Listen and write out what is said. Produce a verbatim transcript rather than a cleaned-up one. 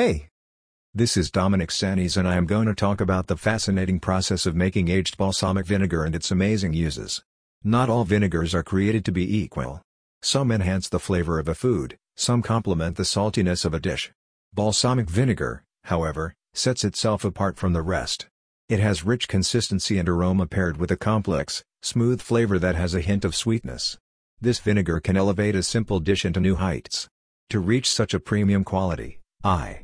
Hey! This is Dominic Sannies and I am going to talk about the fascinating process of making aged balsamic vinegar and its amazing uses. Not all vinegars are created to be equal. Some enhance the flavor of a food, some complement the saltiness of a dish. Balsamic vinegar, however, sets itself apart from the rest. It has rich consistency and aroma paired with a complex, smooth flavor that has a hint of sweetness. This vinegar can elevate a simple dish into new heights. To reach such a premium quality, I